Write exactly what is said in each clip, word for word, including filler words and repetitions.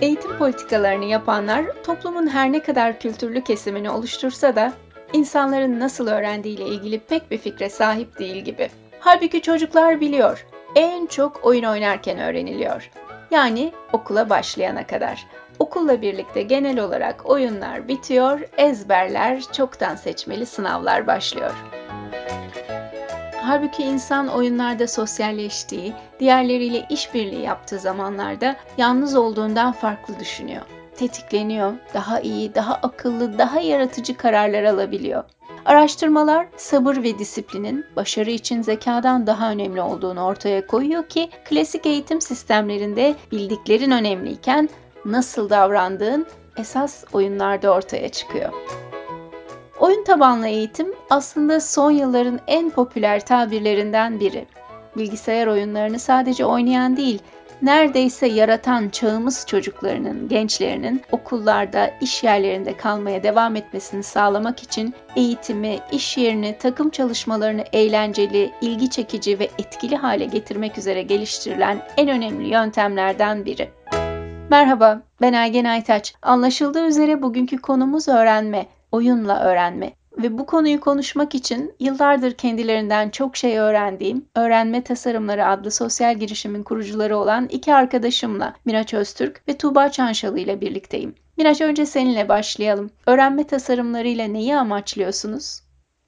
Eğitim politikalarını yapanlar toplumun her ne kadar kültürlü kesimini oluştursa da insanların nasıl öğrendiğiyle ilgili pek bir fikre sahip değil gibi. Halbuki çocuklar biliyor, en çok oyun oynarken öğreniliyor. Yani okula başlayana kadar. Okulla birlikte genel olarak oyunlar bitiyor, ezberler, çoktan seçmeli sınavlar başlıyor. Halbuki insan oyunlarda sosyalleştiği, diğerleriyle işbirliği yaptığı zamanlarda yalnız olduğundan farklı düşünüyor. Tetikleniyor, daha iyi, daha akıllı, daha yaratıcı kararlar alabiliyor. Araştırmalar sabır ve disiplinin başarı için zekadan daha önemli olduğunu ortaya koyuyor ki klasik eğitim sistemlerinde bildiklerin önemliyken nasıl davrandığın esas oyunlarda ortaya çıkıyor. Oyun tabanlı eğitim aslında son yılların en popüler tabirlerinden biri. Bilgisayar oyunlarını sadece oynayan değil, neredeyse yaratan çağımız çocuklarının, gençlerinin okullarda, iş yerlerinde kalmaya devam etmesini sağlamak için eğitimi, iş yerini, takım çalışmalarını eğlenceli, ilgi çekici ve etkili hale getirmek üzere geliştirilen en önemli yöntemlerden biri. Merhaba, ben Ergen Aytaç. Anlaşıldığı üzere bugünkü konumuz öğrenme, oyunla öğrenme. Ve bu konuyu konuşmak için yıllardır kendilerinden çok şey öğrendiğim Öğrenme Tasarımları adlı sosyal girişimin kurucuları olan iki arkadaşımla Miraç Öztürk ve Tuğba Çanşalı ile birlikteyim. Miraç, önce seninle başlayalım. Öğrenme tasarımları ile neyi amaçlıyorsunuz?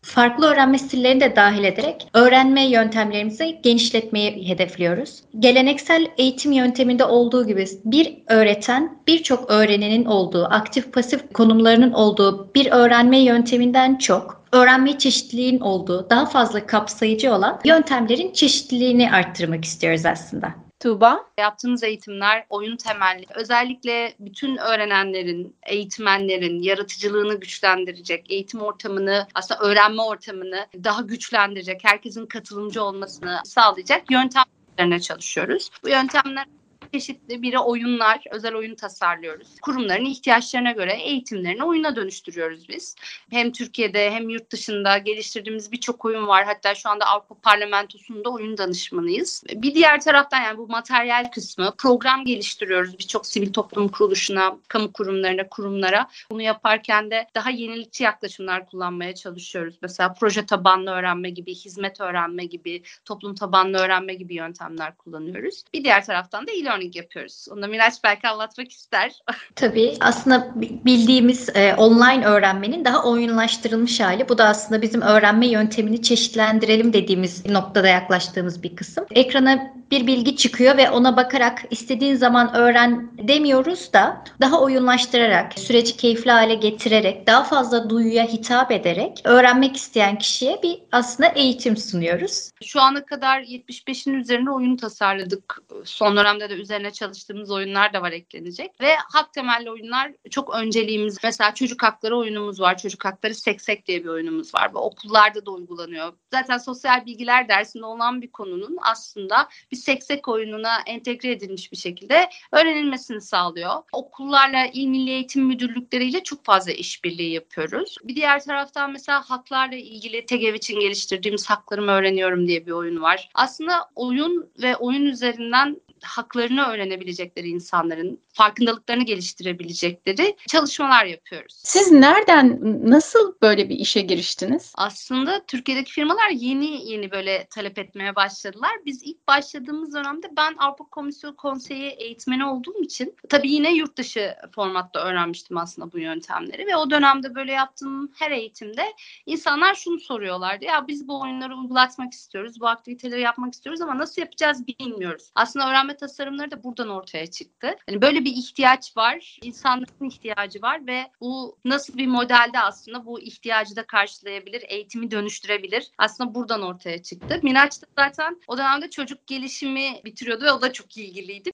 Farklı öğrenme stillerini de dahil ederek öğrenme yöntemlerimizi genişletmeyi hedefliyoruz. Geleneksel eğitim yönteminde olduğu gibi bir öğreten, birçok öğrenenin olduğu, aktif pasif konumlarının olduğu bir öğrenme yönteminden çok, öğrenme çeşitliliğinin olduğu, daha fazla kapsayıcı olan yöntemlerin çeşitliliğini arttırmak istiyoruz aslında. Tuğba, yaptığınız eğitimler oyun temelli. Özellikle bütün öğrenenlerin, eğitmenlerin yaratıcılığını güçlendirecek, eğitim ortamını, aslında öğrenme ortamını daha güçlendirecek, herkesin katılımcı olmasını sağlayacak yöntemlerine çalışıyoruz. Bu yöntemler çeşitli, biri oyunlar, özel oyun tasarlıyoruz. Kurumların ihtiyaçlarına göre eğitimlerini oyuna dönüştürüyoruz biz. Hem Türkiye'de hem yurt dışında geliştirdiğimiz birçok oyun var. Hatta şu anda Avrupa Parlamentosu'nda oyun danışmanıyız. Bir diğer taraftan, yani bu materyal kısmı, program geliştiriyoruz birçok sivil toplum kuruluşuna, kamu kurumlarına, kurumlara. Bunu yaparken de daha yenilikçi yaklaşımlar kullanmaya çalışıyoruz. Mesela proje tabanlı öğrenme gibi, hizmet öğrenme gibi, toplum tabanlı öğrenme gibi yöntemler kullanıyoruz. Bir diğer taraftan da ilan yapıyoruz. Onu da Miraç belki anlatmak ister. Tabii. Aslında bildiğimiz e, online öğrenmenin daha oyunlaştırılmış hali. Bu da aslında bizim öğrenme yöntemini çeşitlendirelim dediğimiz noktada yaklaştığımız bir kısım. Ekrana bir bilgi çıkıyor ve ona bakarak istediğin zaman öğren demiyoruz da daha oyunlaştırarak, süreci keyifli hale getirerek, daha fazla duyuya hitap ederek öğrenmek isteyen kişiye bir aslında eğitim sunuyoruz. Şu ana kadar yetmiş beşin üzerine oyun tasarladık. Son dönemde de üzerine çalıştığımız oyunlar da var, eklenecek. Ve hak temelli oyunlar çok önceliğimiz. Mesela çocuk hakları oyunumuz var. Çocuk hakları seksek diye bir oyunumuz var. Bu okullarda da uygulanıyor. Zaten sosyal bilgiler dersinde olan bir konunun aslında bir seksek oyununa entegre edilmiş bir şekilde öğrenilmesini sağlıyor. Okullarla, İl Milli Eğitim Müdürlükleriyle çok fazla işbirliği yapıyoruz. Bir diğer taraftan mesela haklarla ilgili T G E V için geliştirdiğimiz Haklarımı Öğreniyorum diye bir oyun var. Aslında oyun ve oyun üzerinden haklarını öğrenebilecekleri insanların farkındalıklarını geliştirebilecekleri çalışmalar yapıyoruz. Siz nereden, nasıl böyle bir işe giriştiniz? Aslında Türkiye'deki firmalar yeni yeni böyle talep etmeye başladılar. Biz ilk başladığımız dönemde ben Avrupa Komisyonu konseyi eğitmeni olduğum için tabii yine yurt dışı formatta öğrenmiştim aslında bu yöntemleri ve o dönemde böyle yaptığım her eğitimde insanlar şunu soruyorlardı. Ya biz bu oyunları uygulatmak istiyoruz, bu aktiviteleri yapmak istiyoruz ama nasıl yapacağız bilmiyoruz. Aslında öğrenme tasarımları da buradan ortaya çıktı. Yani böyle bir ihtiyaç var, insanların ihtiyacı var ve bu nasıl bir modelde aslında bu ihtiyacı da karşılayabilir, eğitimi dönüştürebilir. Aslında buradan ortaya çıktı. Miraç da zaten o dönemde çocuk gelişimi bitiriyordu ve o da çok ilgiliydi.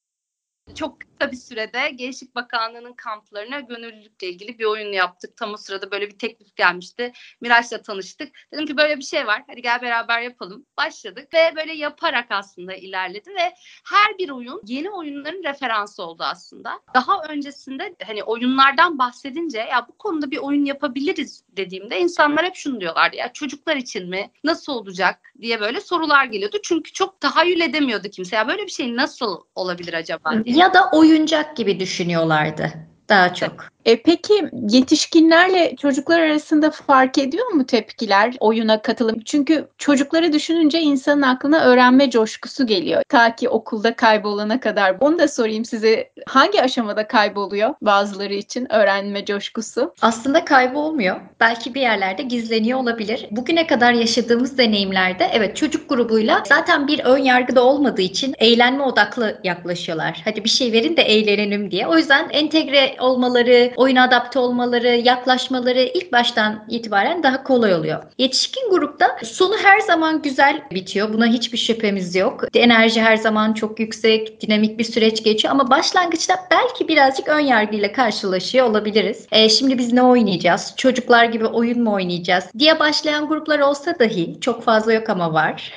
Çok kısa bir sürede Gençlik Bakanlığı'nın kamplarına gönüllülükle ilgili bir oyun yaptık. Tam o sırada böyle bir teklif gelmişti. Miraç'la tanıştık. Dedim ki böyle bir şey var. Hadi gel beraber yapalım. Başladık ve böyle yaparak aslında ilerledi ve her bir oyun yeni oyunların referansı oldu aslında. Daha öncesinde hani oyunlardan bahsedince ya bu konuda bir oyun yapabiliriz dediğimde insanlar hep şunu diyorlardı. Ya çocuklar için mi? Nasıl olacak? Diye böyle sorular geliyordu. Çünkü çok tahayyül edemiyordu kimse. Ya böyle bir şey nasıl olabilir acaba diye. ya da oyuncak gibi düşünüyorlardı daha çok. E peki yetişkinlerle çocuklar arasında fark ediyor mu tepkiler, oyuna katılım? Çünkü çocukları düşününce insanın aklına öğrenme coşkusu geliyor. Ta ki okulda kaybolana kadar. Onu da sorayım size, hangi aşamada kayboluyor bazıları için öğrenme coşkusu? Aslında kaybolmuyor. Belki bir yerlerde gizleniyor olabilir. Bugüne kadar yaşadığımız deneyimlerde evet çocuk grubuyla zaten bir ön yargı da olmadığı için eğlenme odaklı yaklaşıyorlar. Hadi bir şey verin de eğlenelim diye. O yüzden entegre olmaları, oyuna adapte olmaları, yaklaşmaları ilk baştan itibaren daha kolay oluyor. Yetişkin grupta sonu her zaman güzel bitiyor. Buna hiçbir şüphemiz yok. Enerji her zaman çok yüksek, dinamik bir süreç geçiyor ama başlangıçta belki birazcık ön yargıyla karşılaşıyor olabiliriz. E, şimdi biz ne oynayacağız? Çocuklar gibi oyun mu oynayacağız diye başlayan gruplar olsa dahi çok fazla yok ama var.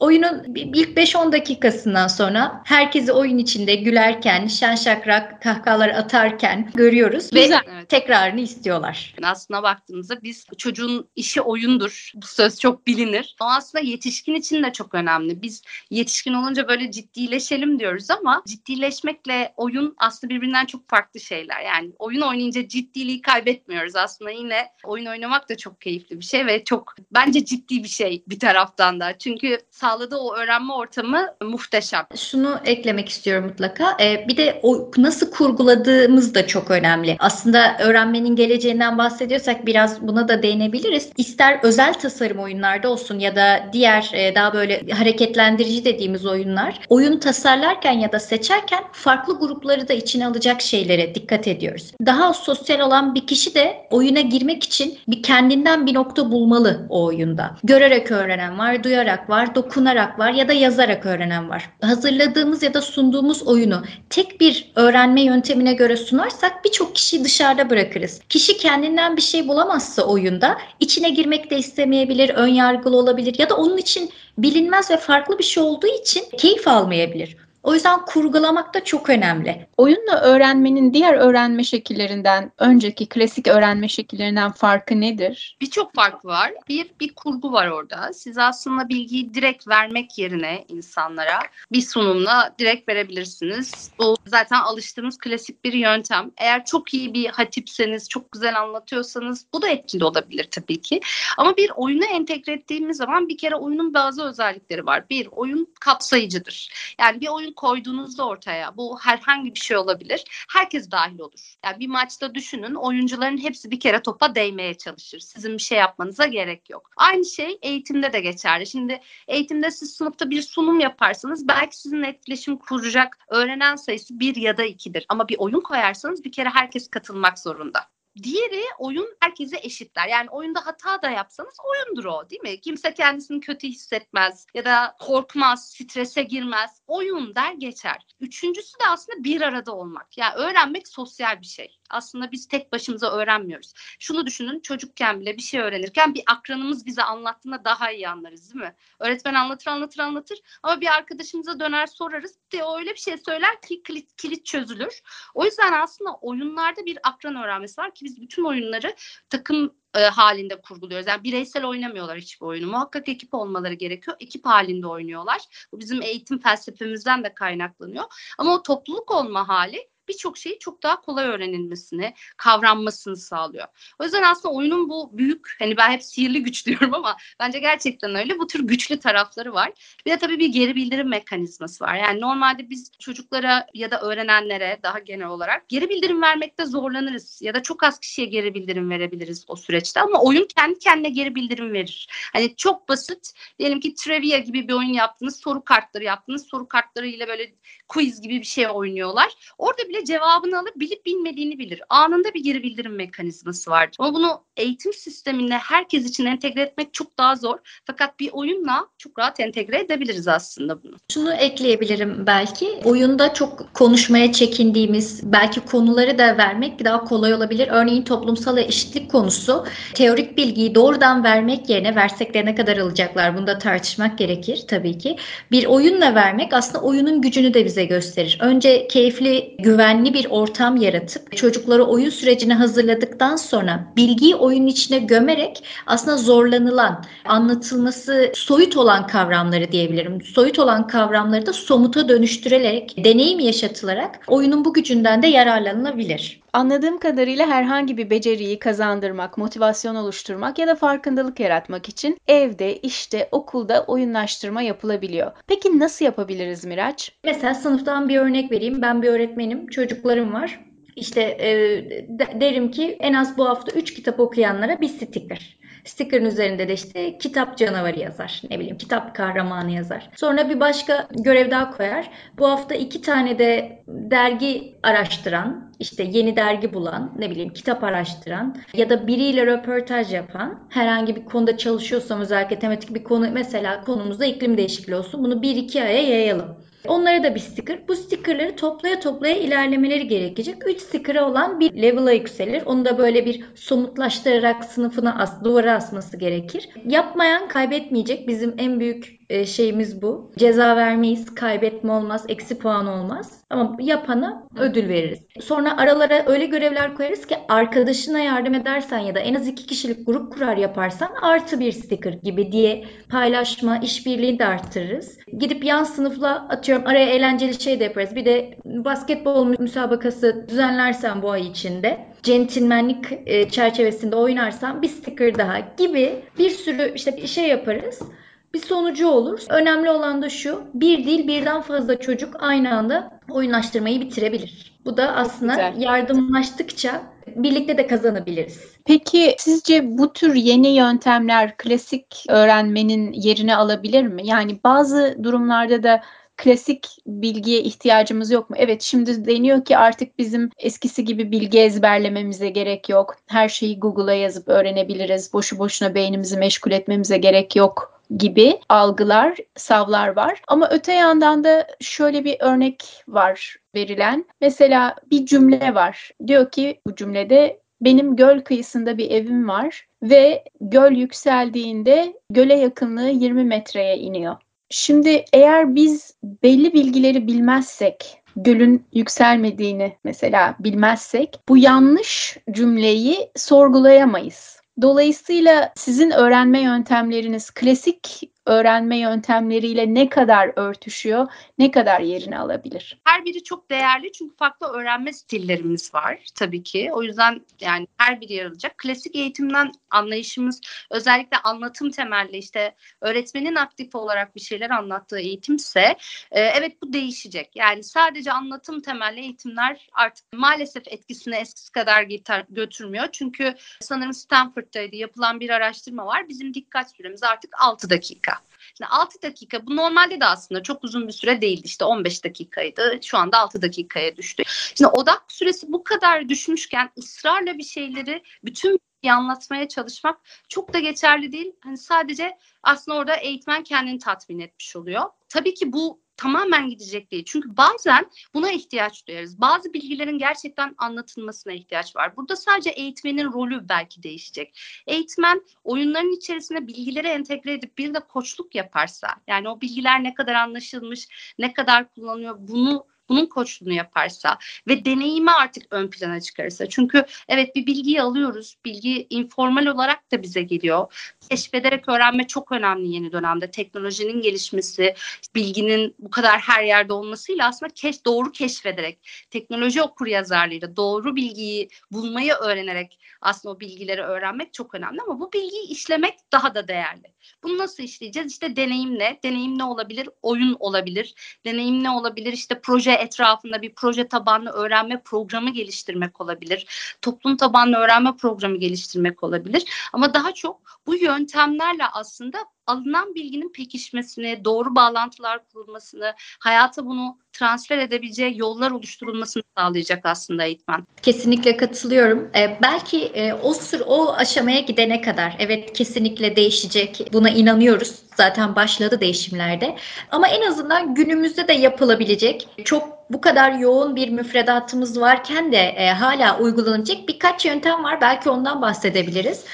Oyunun ilk beş on dakikasından sonra herkesi oyun içinde gülerken, şen şakrak kahkahalar atarken görüyoruz. Ve evet, tekrarını istiyorlar. Yani aslına baktığımızda biz çocuğun işi oyundur. Bu söz çok bilinir. O aslında yetişkin için de çok önemli. Biz yetişkin olunca böyle ciddileşelim diyoruz ama ciddileşmekle oyun aslında birbirinden çok farklı şeyler. Yani oyun oynayınca ciddiliği kaybetmiyoruz. Aslında yine oyun oynamak da çok keyifli bir şey ve çok bence ciddi bir şey bir taraftan da. Çünkü sağladığı o öğrenme ortamı muhteşem. Şunu eklemek istiyorum mutlaka. Ee, bir de o nasıl kurguladığımız da çok önemli. Aslında öğrenmenin geleceğinden bahsediyorsak biraz buna da değinebiliriz. İster özel tasarım oyunlarda olsun ya da diğer daha böyle hareketlendirici dediğimiz oyunlar. Oyun tasarlarken ya da seçerken farklı grupları da içine alacak şeylere dikkat ediyoruz. Daha sosyal olan bir kişi de oyuna girmek için bir kendinden bir nokta bulmalı o oyunda. Görerek öğrenen var, duyarak var, dokunarak var ya da yazarak öğrenen var. Hazırladığımız ya da sunduğumuz oyunu tek bir öğrenme yöntemine göre sunarsak birçok çok kişiyi dışarıda bırakırız. Kişi kendinden bir şey bulamazsa oyunda içine girmek de istemeyebilir, ön yargılı olabilir ya da onun için bilinmez ve farklı bir şey olduğu için keyif almayabilir. O yüzden kurgulamak da çok önemli. Oyunla öğrenmenin diğer öğrenme şekillerinden, önceki klasik öğrenme şekillerinden farkı nedir? Birçok fark var. Bir, bir kurgu var orada. Siz aslında bilgiyi direkt vermek yerine insanlara bir sunumla direkt verebilirsiniz. O zaten alıştığınız klasik bir yöntem. Eğer çok iyi bir hatipseniz, çok güzel anlatıyorsanız bu da etkili olabilir tabii ki. Ama bir oyunu entegre ettiğimiz zaman bir kere oyunun bazı özellikleri var. Bir, oyun kapsayıcıdır. Yani bir oyun koyduğunuzda ortaya, bu herhangi bir şey olabilir, herkes dahil olur. Yani bir maçta düşünün, oyuncuların hepsi bir kere topa değmeye çalışır. Sizin bir şey yapmanıza gerek yok. Aynı şey eğitimde de geçerli. Şimdi eğitimde siz sınıfta bir sunum yaparsanız belki sizinle etkileşim kuracak öğrenen sayısı bir ya da ikidir. Ama bir oyun koyarsanız bir kere herkes katılmak zorunda. Diğeri, oyun herkese eşitler. Yani oyunda hata da yapsanız oyundur o, değil mi? Kimse kendisini kötü hissetmez ya da korkmaz, strese girmez. Oyun der geçer. Üçüncüsü de aslında bir arada olmak. Yani öğrenmek sosyal bir şey. Aslında biz tek başımıza öğrenmiyoruz. Şunu düşünün, çocukken bile bir şey öğrenirken bir akranımız bize anlattığında daha iyi anlarız, değil mi? Öğretmen anlatır anlatır anlatır ama bir arkadaşımıza döner sorarız diye öyle bir şey söyler ki kilit, kilit çözülür. O yüzden aslında oyunlarda bir akran öğrenmesi var ki biz bütün oyunları takım e, halinde kurguluyoruz. Yani bireysel oynamıyorlar hiçbir oyunu. Muhakkak ekip olmaları gerekiyor. Ekip halinde oynuyorlar. Bu bizim eğitim felsefemizden de kaynaklanıyor. Ama o topluluk olma hali birçok şeyi çok daha kolay öğrenilmesini, kavranmasını sağlıyor. O yüzden aslında oyunun bu büyük, hani ben hep sihirli güç diyorum ama bence gerçekten öyle, bu tür güçlü tarafları var. Bir de tabii bir geri bildirim mekanizması var. Yani normalde biz çocuklara ya da öğrenenlere daha genel olarak geri bildirim vermekte zorlanırız ya da çok az kişiye geri bildirim verebiliriz o süreçte ama oyun kendi kendine geri bildirim verir. Hani çok basit, diyelim ki trivia gibi bir oyun yaptınız, soru kartları yaptınız, soru kartlarıyla böyle quiz gibi bir şey oynuyorlar. Orada bile cevabını alıp bilip bilmediğini bilir. Anında bir geri bildirim mekanizması vardır. Ama bunu eğitim sisteminde herkes için entegre etmek çok daha zor. Fakat bir oyunla çok rahat entegre edebiliriz aslında bunu. Şunu ekleyebilirim belki. Oyunda çok konuşmaya çekindiğimiz, belki konuları da vermek daha kolay olabilir. Örneğin toplumsal eşitlik konusu. Teorik bilgiyi doğrudan vermek yerine, versek de ne kadar alacaklar? Bunu da tartışmak gerekir tabii ki. Bir oyunla vermek aslında oyunun gücünü de bize gösterir. Önce keyifli, güven güvenli bir ortam yaratıp çocukları oyun sürecine hazırladıktan sonra bilgiyi oyunun içine gömerek aslında zorlanılan, anlatılması soyut olan kavramları diyebilirim. Soyut olan kavramları da somuta dönüştürerek, deneyim yaşatılarak oyunun bu gücünden de yararlanılabilir. Anladığım kadarıyla herhangi bir beceriyi kazandırmak, motivasyon oluşturmak ya da farkındalık yaratmak için evde, işte, okulda oyunlaştırma yapılabiliyor. Peki nasıl yapabiliriz Miraç? Mesela sınıftan bir örnek vereyim. Ben bir öğretmenim, çocuklarım var. İşte e, derim ki en az bu hafta üç kitap okuyanlara bir sticker. Sticker'ın üzerinde de işte kitap canavarı yazar, ne bileyim kitap kahramanı yazar. Sonra bir başka görev daha koyar. Bu hafta iki tane de dergi araştıran, işte yeni dergi bulan, ne bileyim kitap araştıran ya da biriyle röportaj yapan, herhangi bir konuda çalışıyorsam özellikle tematik bir konu, mesela konumuzda iklim değişikliği olsun, bunu bir iki aya yayalım. Onlara da bir sticker. Bu stickerları toplaya toplaya ilerlemeleri gerekecek. üç sticker'a olan bir level'a yükselir. Onu da böyle bir somutlaştırarak sınıfına as, duvara asması gerekir. Yapmayan kaybetmeyecek. Bizim en büyük şeyimiz bu. Ceza vermeyiz, kaybetme olmaz, eksi puan olmaz. Ama yapana ödül veririz. Sonra aralara öyle görevler koyarız ki arkadaşına yardım edersen ya da en az iki kişilik grup kurar yaparsan artı bir sticker gibi diye paylaşma, işbirliğini de arttırırız. Gidip yan sınıfla atıyorum araya eğlenceli şey de yaparız. Bir de basketbol müsabakası düzenlersen bu ay içinde. Centilmenlik çerçevesinde oynarsan bir sticker daha gibi bir sürü işte şey yaparız. Bir sonucu olur. Önemli olan da şu, bir değil birden fazla çocuk aynı anda oyunlaştırmayı bitirebilir. Bu da aslında güzel. Yardımlaştıkça birlikte de kazanabiliriz. Peki sizce bu tür yeni yöntemler klasik öğrenmenin yerini alabilir mi? Yani bazı durumlarda da klasik bilgiye ihtiyacımız yok mu? Evet, şimdi deniyor ki artık bizim eskisi gibi bilgi ezberlememize gerek yok. Her şeyi Google'a yazıp öğrenebiliriz. Boşu boşuna beynimizi meşgul etmemize gerek yok gibi algılar, savlar var. Ama öte yandan da şöyle bir örnek var verilen. Mesela bir cümle var. Diyor ki bu cümlede benim göl kıyısında bir evim var ve göl yükseldiğinde göle yakınlığı yirmi metreye iniyor. Şimdi eğer biz belli bilgileri bilmezsek, gölün yükselmediğini mesela bilmezsek bu yanlış cümleyi sorgulayamayız. Dolayısıyla sizin öğrenme yöntemleriniz klasik öğrenme yöntemleriyle ne kadar örtüşüyor, ne kadar yerini alabilir? Her biri çok değerli çünkü farklı öğrenme stillerimiz var tabii ki. O yüzden yani her biri yer alacak. Klasik eğitimden anlayışımız özellikle anlatım temelli, işte öğretmenin aktif olarak bir şeyler anlattığı eğitimse e, evet bu değişecek. Yani sadece anlatım temelli eğitimler artık maalesef etkisini eskisi kadar götürmüyor. Çünkü sanırım Stanford'daydı yapılan bir araştırma var. Bizim dikkat süremiz artık altı dakika. Şimdi altı dakika bu normalde de aslında çok uzun bir süre değildi, işte on beş dakikaydı, şu anda altı dakikaya düştü. Şimdi odak süresi bu kadar düşmüşken ısrarla bir şeyleri bütün anlatmaya çalışmak çok da geçerli değil. Hani sadece aslında orada eğitmen kendini tatmin etmiş oluyor. Tabii ki bu tamamen gidecek değil. Çünkü bazen buna ihtiyaç duyarız. Bazı bilgilerin gerçekten anlatılmasına ihtiyaç var. Burada sadece eğitmenin rolü belki değişecek. Eğitmen oyunların içerisine bilgileri entegre edip bir de koçluk yaparsa, yani o bilgiler ne kadar anlaşılmış, ne kadar kullanılıyor bunu, bunun koçluğunu yaparsa ve deneyimi artık ön plana çıkarırsa. Çünkü evet bir bilgiyi alıyoruz. Bilgi informal olarak da bize geliyor. Keşfederek öğrenme çok önemli yeni dönemde. Teknolojinin gelişmesi, bilginin bu kadar her yerde olmasıyla aslında keş, doğru keşfederek, teknoloji okuryazarlığıyla doğru bilgiyi bulmayı öğrenerek aslında o bilgileri öğrenmek çok önemli. Ama bu bilgiyi işlemek daha da değerli. Bunu nasıl işleyeceğiz? İşte deneyimle. Deneyim ne olabilir? Oyun olabilir. Deneyim ne olabilir? İşte proje etrafında bir proje tabanlı öğrenme programı geliştirmek olabilir. Toplum tabanlı öğrenme programı geliştirmek olabilir. Ama daha çok bu yöntemlerle aslında alınan bilginin pekişmesini, doğru bağlantılar kurulmasını, hayata bunu transfer edebileceği yollar oluşturulmasını sağlayacak aslında eğitmen. Kesinlikle katılıyorum. Ee, belki e, o sür o aşamaya gidene kadar evet kesinlikle değişecek. Buna inanıyoruz. Zaten başladı değişimlerde. Ama en azından günümüzde de yapılabilecek çok bu kadar yoğun bir müfredatımız varken de e, hala uygulanacak birkaç yöntem var. Belki ondan bahsedebiliriz.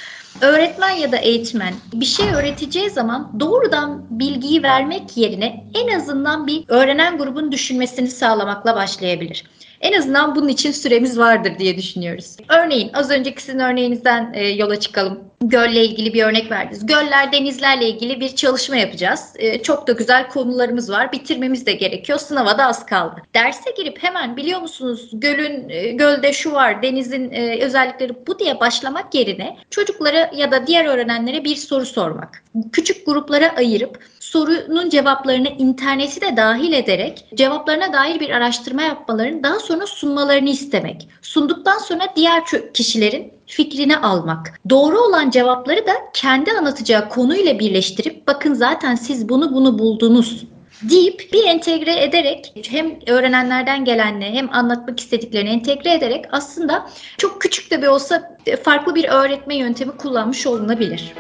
Öğretmen ya da eğitmen bir şey öğreteceği zaman doğrudan bilgiyi vermek yerine en azından bir öğrenen grubun düşünmesini sağlamakla başlayabilir. En azından bunun için süremiz vardır diye düşünüyoruz. Örneğin az önceki sizin örneğinizden e, yola çıkalım. Gölle ilgili bir örnek verdiniz. Göller, denizlerle ilgili bir çalışma yapacağız. E, çok da güzel konularımız var. Bitirmemiz de gerekiyor. Sınava da az kaldı. Derse girip hemen biliyor musunuz gölün, e, gölde şu var, denizin e, özellikleri bu diye başlamak yerine çocuklara ya da diğer öğrenenlere bir soru sormak. Küçük gruplara ayırıp sorunun cevaplarını interneti de dahil ederek cevaplarına dair bir araştırma yapmalarını, daha sonra sunmalarını istemek. Sunduktan sonra diğer kişilerin fikrini almak. Doğru olan cevapları da kendi anlatacağı konuyla birleştirip bakın zaten siz bunu bunu buldunuz deyip bir entegre ederek hem öğrenenlerden gelenle hem anlatmak istediklerini entegre ederek aslında çok küçük de bir olsa farklı bir öğretme yöntemi kullanmış olunabilir.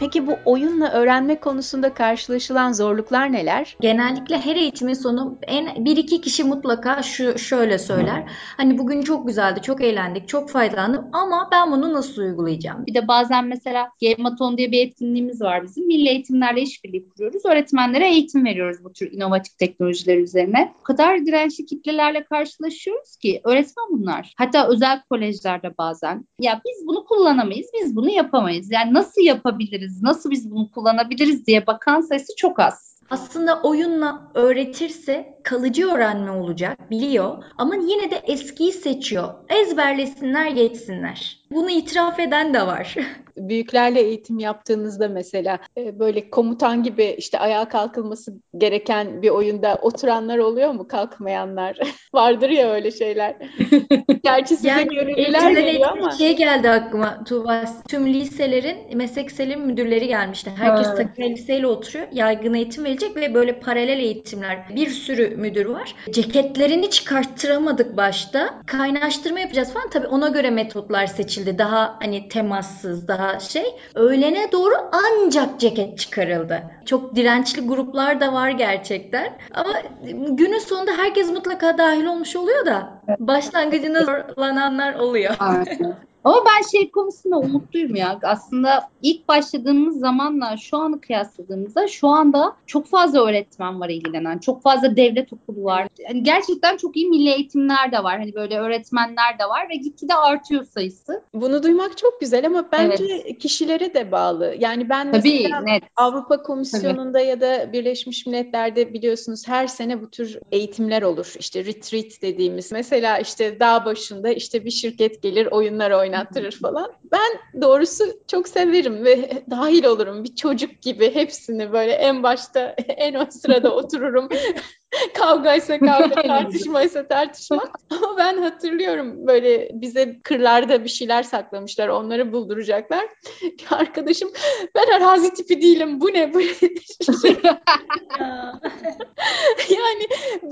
Peki bu oyunla öğrenme konusunda karşılaşılan zorluklar neler? Genellikle her eğitimin sonu en bir iki kişi mutlaka şu şöyle söyler. Hani bugün çok güzeldi, çok eğlendik, çok faydalandım ama ben bunu nasıl uygulayacağım? Bir de bazen mesela Gameathon diye bir etkinliğimiz var bizim. Milli eğitimlerle işbirliği kuruyoruz. Öğretmenlere eğitim veriyoruz bu tür inovatif teknolojiler üzerine. O kadar dirençli kitlelerle karşılaşıyoruz ki öğretmen bunlar. Hatta özel kolejlerde bazen ya biz bunu kullanamayız, biz bunu yapamayız. Yani nasıl yapabiliriz? Nasıl biz bunu kullanabiliriz diye bakan sayısı çok az. Aslında oyunla öğretirse kalıcı öğrenme olacak, biliyor ama yine de eskiyi seçiyor. Ezberlesinler, geçsinler. Bunu itiraf eden de var. Büyüklerle eğitim yaptığınızda mesela böyle komutan gibi işte ayağa kalkılması gereken bir oyunda oturanlar oluyor mu? Kalkmayanlar. Vardır ya öyle şeyler. Gerçi size yani, görevliler geliyor ama. Şey geldi aklıma Tuğba. Tüm liselerin meslek liseli müdürleri gelmişti. Herkes ha. takım elbiseyle oturuyor. Yaygın eğitim verecek ve böyle paralel eğitimler. Bir sürü müdür var. Ceketlerini çıkarttıramadık başta. Kaynaştırma yapacağız falan. Tabii ona göre metotlar seçildi. Daha hani temassız, daha şey, öğlene doğru ancak ceket çıkarıldı. Çok dirençli gruplar da var gerçekten. Ama günün sonunda herkes mutlaka dahil olmuş oluyor da başlangıcında zorlananlar oluyor. Evet. Ama ben şey konusunda umutluyum ya. Aslında ilk başladığımız zamanla şu anı kıyasladığımızda şu anda çok fazla öğretmen var ilgilenen. Çok fazla devlet okulu var. Yani gerçekten çok iyi milli eğitimler de var. Hani böyle öğretmenler de var ve gitgide artıyor sayısı. Bunu duymak çok güzel ama bence evet. kişilere de bağlı. Yani ben mesela Tabii, net. Avrupa Komisyonu'nda Tabii. ya da Birleşmiş Milletler'de biliyorsunuz her sene bu tür eğitimler olur. İşte retreat dediğimiz. Mesela işte dağ başında işte bir şirket gelir oyunlar oynar. Falan. Ben doğrusu çok severim ve dahil olurum bir çocuk gibi hepsini böyle en başta en ön sırada otururum. Kavgaysa kavga, tartışmaysa tartışma. Ama ben hatırlıyorum böyle bize kırlarda bir şeyler saklamışlar, onları bulduracaklar. Bir arkadaşım, ben arazi tipi değilim, bu ne böyle? Yani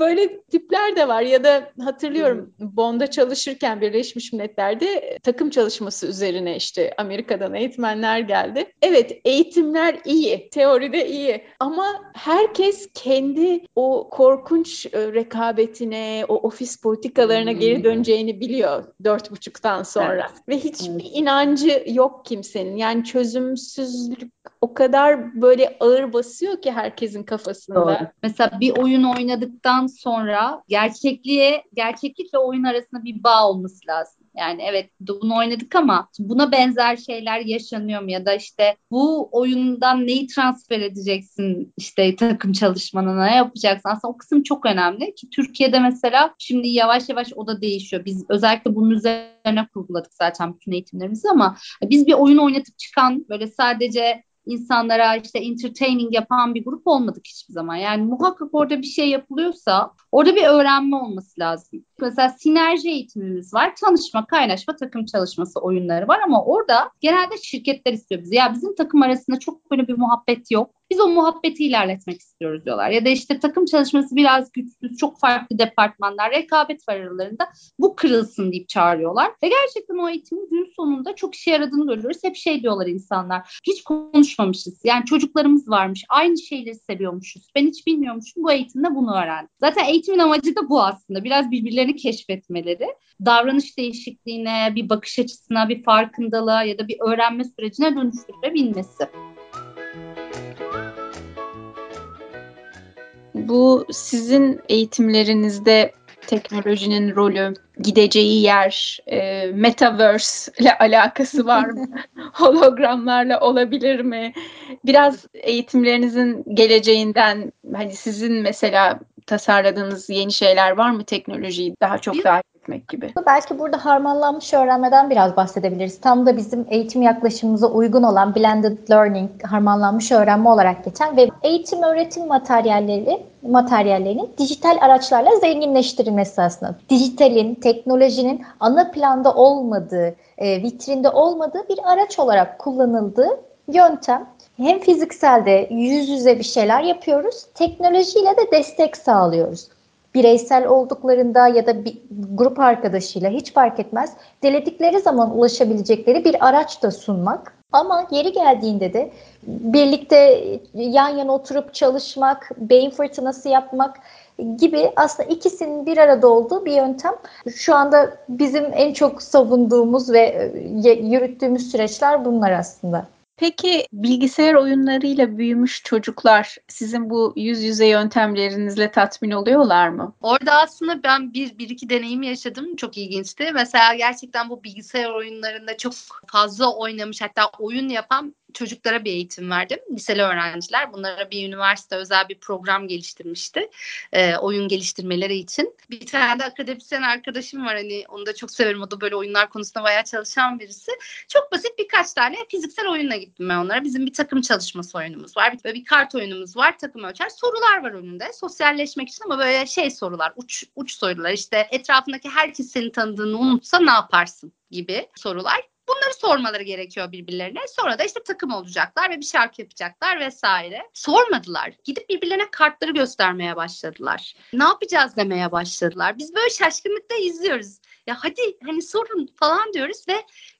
böyle tipler de var ya da hatırlıyorum Bonn'da çalışırken Birleşmiş Milletler'de takım çalışması üzerine işte Amerika'dan eğitmenler geldi. Evet, eğitimler iyi, teoride iyi ama herkes kendi o korkunç rekabetine, o ofis politikalarına geri döneceğini biliyor dört buçuktan sonra. Evet. Ve hiçbir inancı yok kimsenin. Yani çözümsüzlük o kadar böyle ağır basıyor ki herkesin kafasında. Doğru. Mesela bir oyun oynadıktan sonra gerçekliğe, gerçeklikle oyun arasında bir bağ olması lazım. Yani evet bunu oynadık ama buna benzer şeyler yaşanıyor mu? Ya da işte bu oyundan neyi transfer edeceksin? İşte takım çalışmanına ne yapacaksın? Aslında o kısım çok önemli ki Türkiye'de mesela şimdi yavaş yavaş o da değişiyor. Biz özellikle bunun üzerine kurguladık zaten bütün eğitimlerimizi ama biz bir oyun oynatıp çıkan böyle sadece insanlara işte entertaining yapan bir grup olmadık hiçbir zaman. Yani muhakkak orada bir şey yapılıyorsa orada bir öğrenme olması lazım. Mesela sinerji eğitimimiz var. Tanışma, kaynaşma, takım çalışması oyunları var ama orada genelde şirketler istiyor bizi. Ya bizim takım arasında çok böyle bir muhabbet yok. Biz o muhabbeti ilerletmek istiyoruz diyorlar. Ya da işte takım çalışması biraz güçsüz, çok farklı departmanlar, rekabet var aralarında, bu kırılsın deyip çağırıyorlar. Ve gerçekten o eğitimin gün sonunda çok işe yaradığını görüyoruz. Hep şey diyorlar insanlar, hiç konuşmamışız. Yani çocuklarımız varmış, aynı şeyleri seviyormuşuz. Ben hiç bilmiyormuşum, bu eğitimde bunu öğrendim. Zaten eğitimin amacı da bu aslında. Biraz birbirlerini keşfetmeleri, davranış değişikliğine, bir bakış açısına, bir farkındalığa ya da bir öğrenme sürecine dönüştürebilmesi. Bu sizin eğitimlerinizde teknolojinin rolü, gideceği yer, e, metaverse ile alakası var mı? Hologramlarla olabilir mi? Biraz eğitimlerinizin geleceğinden, hani sizin mesela tasarladığınız yeni şeyler var mı teknolojiyi daha çok dahil etmek gibi? Belki burada harmanlanmış öğrenmeden biraz bahsedebiliriz. Tam da bizim eğitim yaklaşımımıza uygun olan blended learning, harmanlanmış öğrenme olarak geçen ve eğitim öğretim materyalleri materyallerinin dijital araçlarla zenginleştirilmesi aslında. Dijitalin, teknolojinin ana planda olmadığı, vitrinde olmadığı bir araç olarak kullanıldığı yöntem. Hem fizikselde yüz yüze bir şeyler yapıyoruz, teknolojiyle de destek sağlıyoruz. Bireysel olduklarında ya da bir grup arkadaşıyla hiç fark etmez, diledikleri zaman ulaşabilecekleri bir araç da sunmak. Ama yeri geldiğinde de birlikte yan yana oturup çalışmak, beyin fırtınası yapmak gibi aslında ikisinin bir arada olduğu bir yöntem. Şu anda bizim en çok savunduğumuz ve yürüttüğümüz süreçler bunlar aslında. Peki bilgisayar oyunlarıyla büyümüş çocuklar sizin bu yüz yüze yöntemlerinizle tatmin oluyorlar mı? Orada aslında ben bir, bir iki deneyim yaşadım. Çok ilginçti. Mesela gerçekten bu bilgisayar oyunlarında çok fazla oynamış, hatta oyun yapan çocuklara bir eğitim verdim. Liseli öğrenciler. Bunlara bir üniversite özel bir program geliştirmişti. E, oyun geliştirmeleri için. Bir tane de akademisyen arkadaşım var. Hani onu da çok severim. O da böyle oyunlar konusunda bayağı çalışan birisi. Çok basit birkaç tane fiziksel oyunla gittim ben onlara. Bizim bir takım çalışması oyunumuz var. Böyle bir kart oyunumuz var. Takım ölçer. Sorular var önünde. Sosyalleşmek için ama böyle şey sorular. Uç, uç sorular. İşte etrafındaki herkes seni tanıdığını unutsa ne yaparsın gibi sorular. Bunları sormaları gerekiyor birbirlerine. Sonra da işte takım olacaklar ve bir şarkı yapacaklar vesaire. Sormadılar. Gidip birbirlerine kartları göstermeye başladılar. Ne yapacağız demeye başladılar. Biz böyle şaşkınlıkla izliyoruz. Ya hadi hani sorun falan diyoruz ve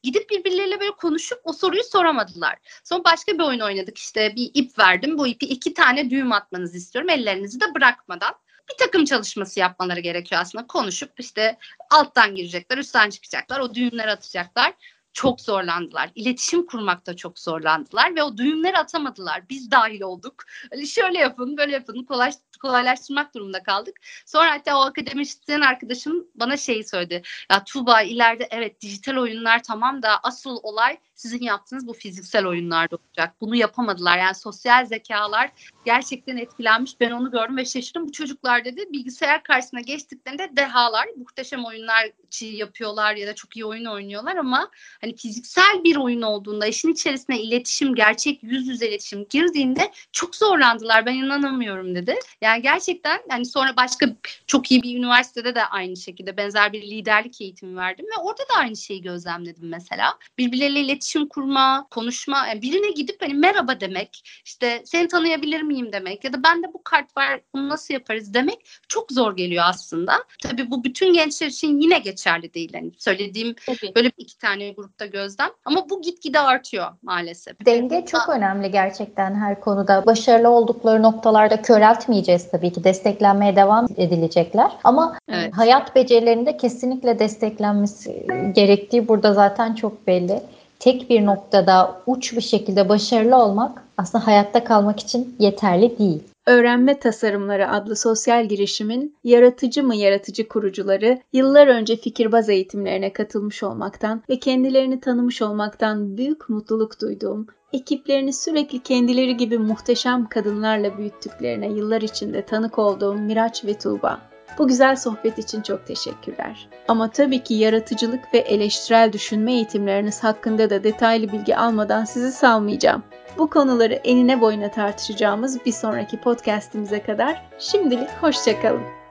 gidip birbirleriyle böyle konuşup o soruyu soramadılar. Sonra başka bir oyun oynadık. İşte bir ip verdim. Bu ipi iki tane düğüm atmanızı istiyorum. Ellerinizi de bırakmadan. Bir takım çalışması yapmaları gerekiyor aslında. Konuşup işte alttan girecekler, üstten çıkacaklar. O düğümleri atacaklar. Çok zorlandılar. İletişim kurmakta çok zorlandılar ve o düğümleri atamadılar. Biz dahil olduk. Hani şöyle yapın, böyle yapın. Kolay, kolaylaştırmak durumunda kaldık. Sonra hatta o akademisyen arkadaşım bana şeyi söyledi. Ya Tuğba, ileride evet dijital oyunlar tamam da asıl olay sizin yaptığınız bu fiziksel oyunlarda olacak. Bunu yapamadılar. Yani sosyal zekalar gerçekten etkilenmiş. Ben onu gördüm ve şaşırdım. Bu çocuklar dedi bilgisayar karşısına geçtiklerinde dehalar, muhteşem oyunlar yapıyorlar ya da çok iyi oyun oynuyorlar ama hani fiziksel bir oyun olduğunda, işin içerisine iletişim, gerçek yüz yüze iletişim girdiğinde çok zorlandılar. Ben inanamıyorum dedi. Yani gerçekten hani sonra başka çok iyi bir üniversitede de aynı şekilde benzer bir liderlik eğitimi verdim ve orada da aynı şeyi gözlemledim mesela. Birbirleriyle iletişim kurma, konuşma, yani birine gidip hani merhaba demek, işte seni tanıyabilir miyim demek ya da bende bu kart var, bunu nasıl yaparız demek çok zor geliyor aslında. Tabii bu bütün gençler için yine geçerli değil. Yani söylediğim tabii. Böyle iki tane grup da gözlem. Ama bu gitgide artıyor maalesef. Denge çok ha. önemli gerçekten her konuda. Başarılı oldukları noktalarda köreltmeyeceğiz tabii ki. Desteklenmeye devam edilecekler. Ama evet. Hayat becerilerinde kesinlikle desteklenmesi gerektiği burada zaten çok belli. Tek bir noktada uç bir şekilde başarılı olmak aslında hayatta kalmak için yeterli değil. Öğrenme Tasarımları adlı sosyal girişimin yaratıcı mı yaratıcı kurucuları yıllar önce fikirbaz eğitimlerine katılmış olmaktan ve kendilerini tanımış olmaktan büyük mutluluk duyduğum, ekiplerini sürekli kendileri gibi muhteşem kadınlarla büyüttüklerine yıllar içinde tanık olduğum Miraç ve Tuğba. Bu güzel sohbet için çok teşekkürler. Ama tabii ki yaratıcılık ve eleştirel düşünme eğitimleriniz hakkında da detaylı bilgi almadan sizi salmayacağım. Bu konuları enine boyuna tartışacağımız bir sonraki podcastimize kadar şimdilik hoşça kalın.